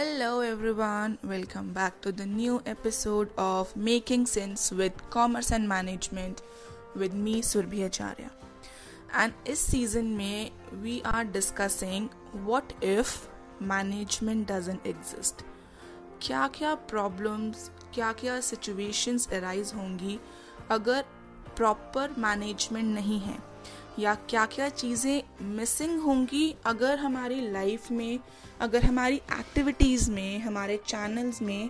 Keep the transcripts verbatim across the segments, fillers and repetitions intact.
Hello everyone, welcome back to the new episode of Making Sense with Commerce and Management with me Surbhi Acharya. And इस season में we are discussing what if management doesn't exist. क्या क्या problems, क्या क्या situations arise होंगी अगर proper management नहीं है, या क्या क्या चीज़ें मिसिंग होंगी अगर हमारी लाइफ में, अगर हमारी एक्टिविटीज़ में, हमारे चैनल्स में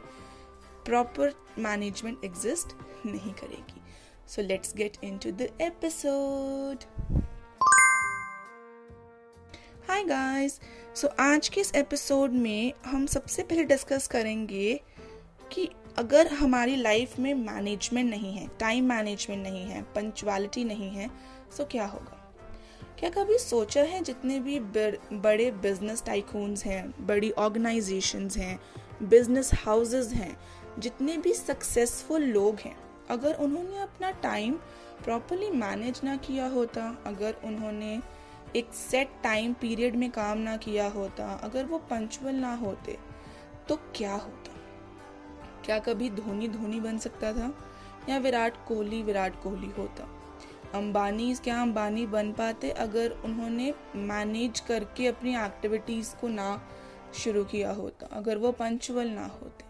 प्रॉपर मैनेजमेंट एग्जिस्ट नहीं करेगी. So let's get into the episode. Hi guys. So आज के इस एपिसोड में हम सबसे पहले डिस्कस करेंगे कि अगर हमारी लाइफ में मैनेजमेंट नहीं है, टाइम मैनेजमेंट नहीं है, पंचुअलिटी नहीं है, सो क्या होगा. क्या कभी सोचा है जितने भी बड़े बिजनेस टाइकून्स हैं, बड़ी ऑर्गेनाइजेशंस हैं, बिजनेस हाउसेस हैं, जितने भी सक्सेसफुल लोग हैं, अगर उन्होंने अपना टाइम प्रॉपर्ली मैनेज ना किया होता, अगर उन्होंने एक सेट टाइम पीरियड में काम ना किया होता, अगर वो पंचुअल ना होते, तो क्या होता. क्या कभी धोनी धोनी बन सकता था, या विराट कोहली विराट कोहली होता. अंबानी क्या अंबानी बन पाते अगर उन्होंने मैनेज करके अपनी एक्टिविटीज़ को ना शुरू किया होता, अगर वो पंचुअल ना होते.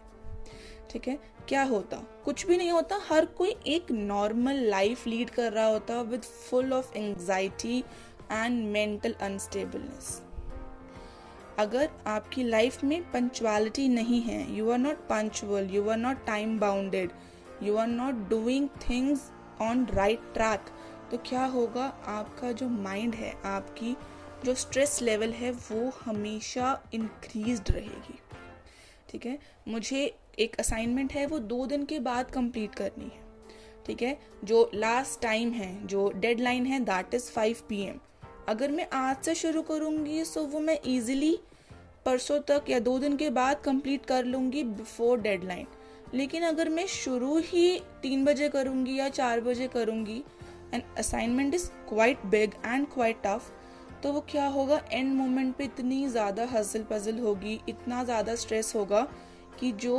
ठीक है, क्या होता, कुछ भी नहीं होता. हर कोई एक नॉर्मल लाइफ लीड कर रहा होता with full of anxiety and mental unstableness. अगर आपकी लाइफ में पंचुअलिटी नहीं है, you are not punctual, you are not time bounded, you are not doing things on right track, तो क्या होगा, आपका जो माइंड है, आपकी जो स्ट्रेस लेवल है, वो हमेशा इंक्रीज्ड रहेगी. ठीक है, मुझे एक असाइनमेंट है, वो दो दिन के बाद कंप्लीट करनी है. ठीक है, जो लास्ट टाइम है, जो डेडलाइन है, that is five P M. अगर मैं आज से शुरू करूँगी सो वो मैं ईजिली परसों तक या दो दिन के बाद कंप्लीट कर लूँगी बिफोर डेडलाइन. लेकिन अगर मैं शुरू ही तीन बजे करूँगी या चार बजे करूँगी, and assignment is quite big and quite tough, तो वो क्या होगा, एंड मोमेंट पे इतनी ज़्यादा हसल पजल होगी, इतना ज़्यादा स्ट्रेस होगा कि जो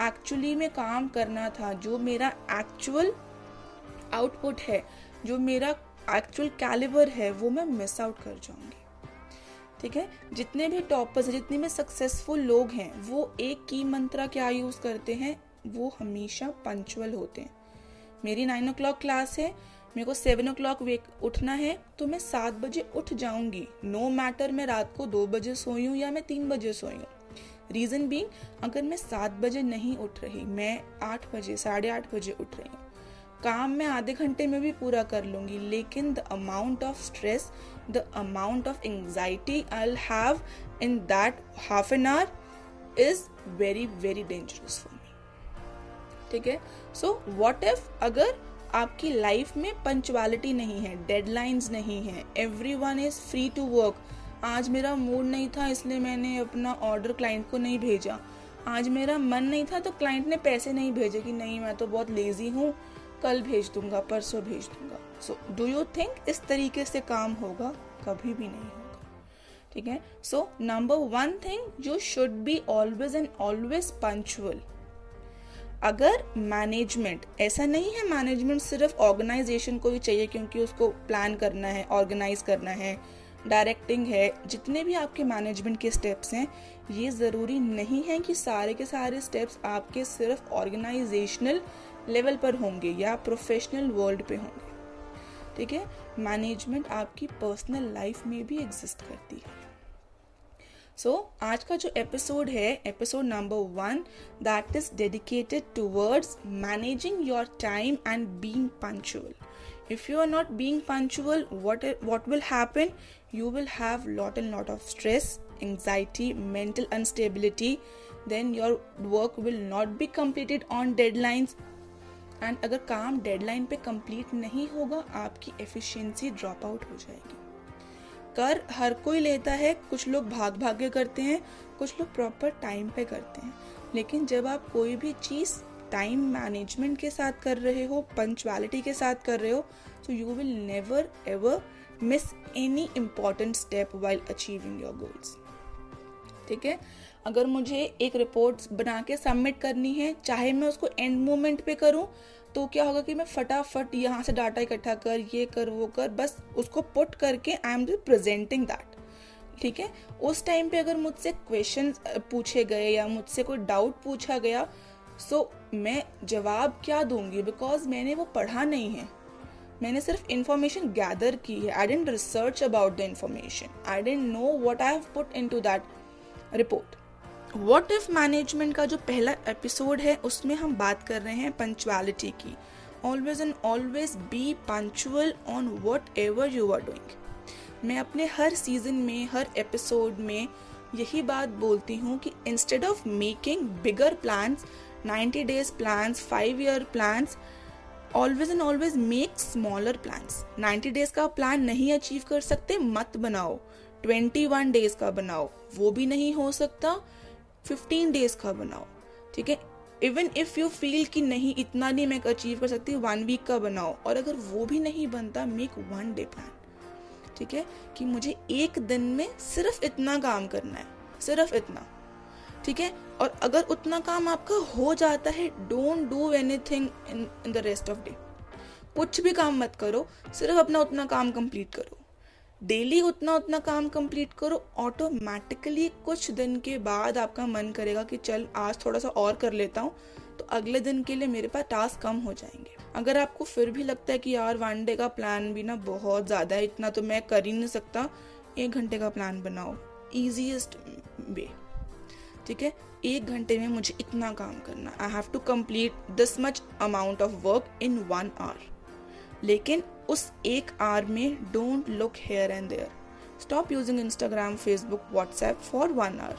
एक्चुअली में काम करना था, जो मेरा एक्चुअल आउटपुट है, जो मेरा एक्चुअल कैलिबर है, वो मैं मिस आउट कर जाऊँगी. ठीक है, जितने भी टॉपर्स हैं, जितने भी सक्सेसफुल लोग हैं, वो एक की मंत्रा क्या यूज़ करते हैं, वो हमेशा पंचुअल होते हैं. मेरी नाइन ओ क्लॉक क्लास है, मेरे को सेवन ओ क्लॉक उठना है, तो मैं सात बजे उठ जाऊंगी, नो मैटर मैं रात को दो बजे सोई हूँ या मैं तीन बजे सोई हूँ. रीज़न बीइंग, अगर मैं सात बजे नहीं उठ रही, मैं आठ बजे साढ़े आठ बजे उठ रही हूँ, काम मैं आधे घंटे में भी पूरा कर लूँगी, लेकिन the amount of stress, the amount of anxiety I will have in that half an hour is very very dangerous for me. ठीक है, सो व्हाट इफ अगर आपकी लाइफ में पंचुअलिटी नहीं है, डेडलाइंस नहीं है, everyone is free to work. आज मेरा मूड नहीं था इसलिए मैंने अपना ऑर्डर क्लाइंट को नहीं भेजा, आज मेरा मन नहीं था तो क्लाइंट ने पैसे नहीं भेजे कि नहीं मैं तो बहुत लेजी हूँ, कल भेज दूंगा, परसों भेज दूंगा. सो डू यू थिंक इस तरीके से काम होगा? कभी भी नहीं होगा. ठीक है, so number one thing, you should be always and always punctual. अगर मैनेजमेंट, ऐसा नहीं है मैनेजमेंट सिर्फ ऑर्गेनाइजेशन को ही चाहिए क्योंकि उसको प्लान करना है, ऑर्गेनाइज करना है, डायरेक्टिंग है, जितने भी आपके मैनेजमेंट के स्टेप्स हैं, ये ज़रूरी नहीं है कि सारे के सारे स्टेप्स आपके सिर्फ ऑर्गेनाइजेशनल लेवल पर होंगे या प्रोफेशनल वर्ल्ड पे होंगे. ठीक है, मैनेजमेंट आपकी पर्सनल लाइफ में भी एग्जिस्ट करती है. सो so, आज का जो एपिसोड है, episode number one, that is dedicated towards managing your time and being punctual. If you are not being punctual, what what will happen, you will have lot and lot of stress, anxiety, mental instability, then your work will not be completed on deadlines. And अगर काम deadline पे complete नहीं होगा, आपकी efficiency drop out हो जाएगी. कर हर कोई लेता है, कुछ लोग भाग भाग के करते हैं, कुछ लोग proper time पे करते हैं, लेकिन जब आप कोई भी चीज़ टाइम मैनेजमेंट के साथ कर रहे हो, पंचुअलिटी के साथ कर रहे हो, तो you will never ever miss any important step while achieving your goals. ठीक है, अगर मुझे एक रिपोर्ट बना के सबमिट करनी है, चाहे मैं उसको एंड मोमेंट पे करूँ, तो क्या होगा कि मैं फटाफट यहाँ से डाटा इकट्ठा कर, ये कर, वो कर, बस उसको पुट करके I am just presenting that, ठीक है। उस टाइम पे अगर मुझसे क्वेश्चन पूछे गए या मुझसे कोई डाउट पूछा गया, सो मैं जवाब क्या दूंगी, बिकॉज मैंने वो पढ़ा नहीं है, मैंने सिर्फ इन्फॉर्मेशन गैदर की है। I didn't research about the information, I didn't know what I have put into that report. What if management का जो पहला एपिसोड है उसमें हम बात कर रहे हैं पंक्चुअलिटी की। Always and always be punctual on whatever you are doing. मैं अपने हर सीजन में, हर एपिसोड में यही बात बोलती हूँ कि instead of making bigger plans, ninety days plans, five year plans, always and always make smaller plans. Ninety days का प्लान नहीं अचीव कर सकते, मत बनाओ। ट्वेंटी वन डेज का बनाओ, वो भी नहीं हो सकता, फिफ्टीन डेज का बनाओ, ठीक है। इवन इफ यू फील कि नहीं, इतना नहीं मैं अचीव कर सकती, वन वीक का बनाओ। और अगर वो भी नहीं बनता, मेक वन डे प्लान, ठीक है, कि मुझे एक दिन में सिर्फ इतना काम करना है, सिर्फ इतना, ठीक है। और अगर उतना काम आपका हो जाता है, don't do anything in the rest of day. कुछ भी काम मत करो, सिर्फ अपना उतना काम कंप्लीट करो। डेली उतना उतना काम कंप्लीट करो, ऑटोमेटिकली कुछ दिन के बाद आपका मन करेगा कि चल आज थोड़ा सा और कर लेता हूँ, तो अगले दिन के लिए मेरे पास टास्क कम हो जाएंगे। अगर आपको फिर भी लगता है कि यार वन डे का प्लान भी ना बहुत ज़्यादा है, इतना तो मैं कर ही नहीं सकता, एक घंटे का प्लान बनाओ, ईजीएस्ट वे, ठीक है। एक घंटे में मुझे इतना काम करना, I have to complete this much amount of work in one hour. लेकिन उस एक आर में don't look here and there, stop using Instagram, Facebook, WhatsApp for one hour.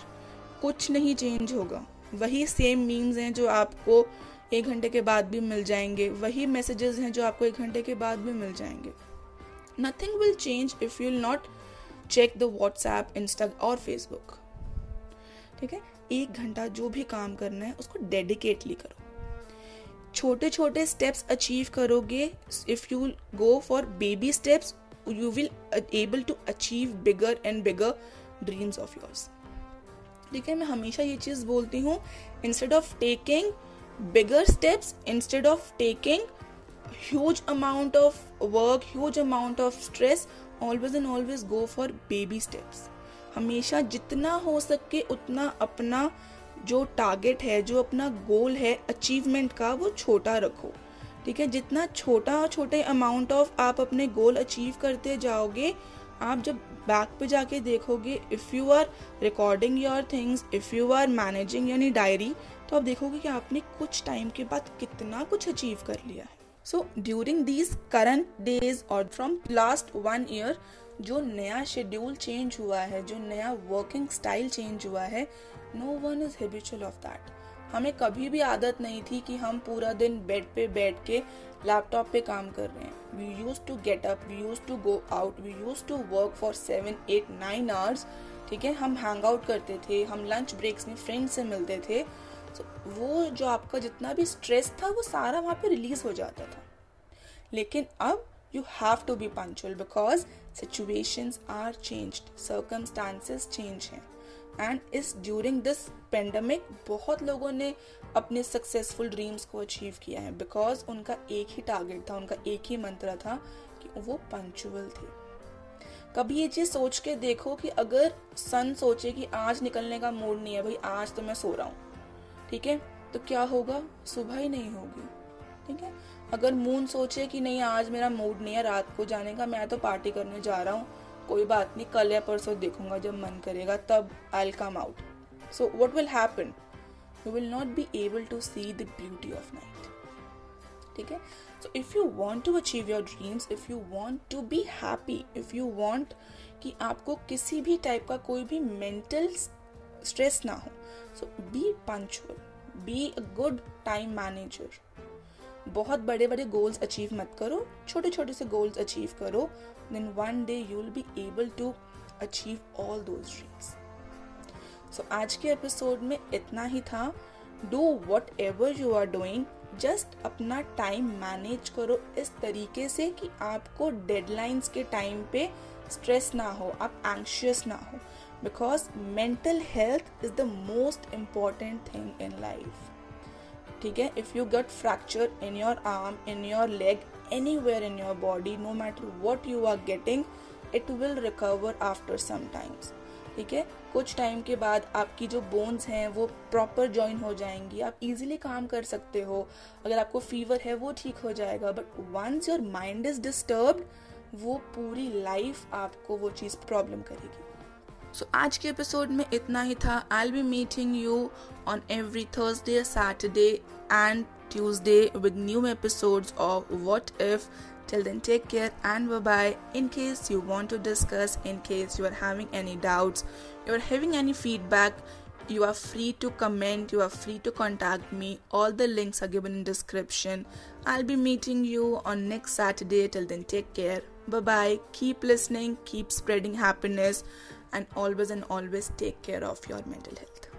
कुछ नहीं चेंज होगा, वही सेम मीम्स हैं जो आपको एक घंटे के बाद भी मिल जाएंगे, वही मैसेजेस हैं जो आपको एक घंटे के बाद भी मिल जाएंगे। Nothing will change if you will not check the WhatsApp, Insta और फेसबुक, ठीक है। एक घंटा जो भी काम करना है उसको डेडिकेटली करो, छोटे छोटे स्टेप्स अचीव करोगे। If you go for baby steps, you will able to achieve bigger and bigger dreams of yours, ठीक है। मैं हमेशा ये चीज़ बोलती हूँ, instead of taking bigger steps, instead of taking huge amount of work, huge amount of stress, always and always go for baby steps. हमेशा जितना हो सके उतना अपना जो टारगेट है, जो अपना गोल है अचीवमेंट का, वो छोटा रखो, ठीक है। जितना छोटा छोटे अमाउंट ऑफ आप अपने गोल अचीव करते जाओगे, आप जब बैक पे जाके देखोगे, if you are recording your things, if you are managing यानी डायरी, तो आप देखोगे कि आपने कुछ टाइम के बाद कितना कुछ अचीव कर लिया है। So during these current days और फ्रॉम लास्ट वन ईयर जो नया शेड्यूल चेंज हुआ है, जो नया वर्किंग स्टाइल चेंज हुआ है, no one is habitual of that. हमें कभी भी आदत नहीं थी कि हम पूरा दिन बेड पे बैठ के लैपटॉप पे काम कर रहे हैं। We use to get up, we use to go out, we use to work for seven eight nine hours, ठीक है। हम हैंग आउट करते थे, हम लंच ब्रेक्स में फ्रेंड से मिलते थे, तो वो जो आपका जितना भी स्ट्रेस था वो सारा वहाँ पे रिलीज हो जाता था। लेकिन अब you have to be punctual because situations are changed, circumstances change हैं, and is during this pandemic बहुत लोगों ने अपने successful dreams को achieve किया है because उनका एक ही target था, उनका एक ही मंत्र था कि वो punctual थे। कभी ये चीज़ सोच के देखो कि अगर सन सोचे कि आज निकलने का मूड नहीं है भाई, आज तो मैं सो रहा हूँ, ठीक है, तो क्या होगा, सुबह ही नहीं होगी, ठीक है। अगर मून सोचे कि नहीं आज मेरा मूड नहीं है रात को जाने का, मैं तो पार्टी करने जा रहा हूँ, कोई बात नहीं, कल या परसों देखूंगा, जब मन करेगा तब I will come out. So what will happen, you will not be able to see the beauty of night, ठीक है। So if you want to achieve your dreams, if you want to be happy, if you want कि आपको किसी भी type का कोई भी mental stress ना हो, so be punctual, be a good time manager. बहुत बड़े बड़े गोल्स अचीव मत करो, छोटे छोटे से गोल्स अचीव करो, then one day you will be able to achieve all those dreams. So आज के एपिसोड में इतना ही था। Do whatever you are doing, just अपना टाइम मैनेज करो इस तरीके से कि आपको डेडलाइंस के टाइम पे स्ट्रेस ना हो, आप एंक्शियस ना हो। because mental health is the most important thing in life. Okay? If you get fracture in your arm, in your leg, anywhere in your body, no matter what you are getting, it will recover after some times. ठीक है, कुछ time के बाद आपकी जो bones हैं वो proper join हो जाएंगी, आप इजीली काम कर सकते हो, अगर आपको फीवर है वो ठीक हो जाएगा. But once your mind is disturbed, वो पूरी लाइफ आपको वो चीज़ प्रॉब्लम करेगी. सो so, आज के एपिसोड में इतना ही था. I will be meeting you on every Thursday, Saturday and Tuesday with new episodes of What If. Till then, take care and bye-bye. In case you want to discuss, in case you are having any doubts, you are having any feedback, you are free to comment, you are free to contact me. All the links are given in description. I'll be meeting you on next Saturday. Till then, take care. Bye-bye. Keep listening, keep spreading happiness, and always and always take care of your mental health.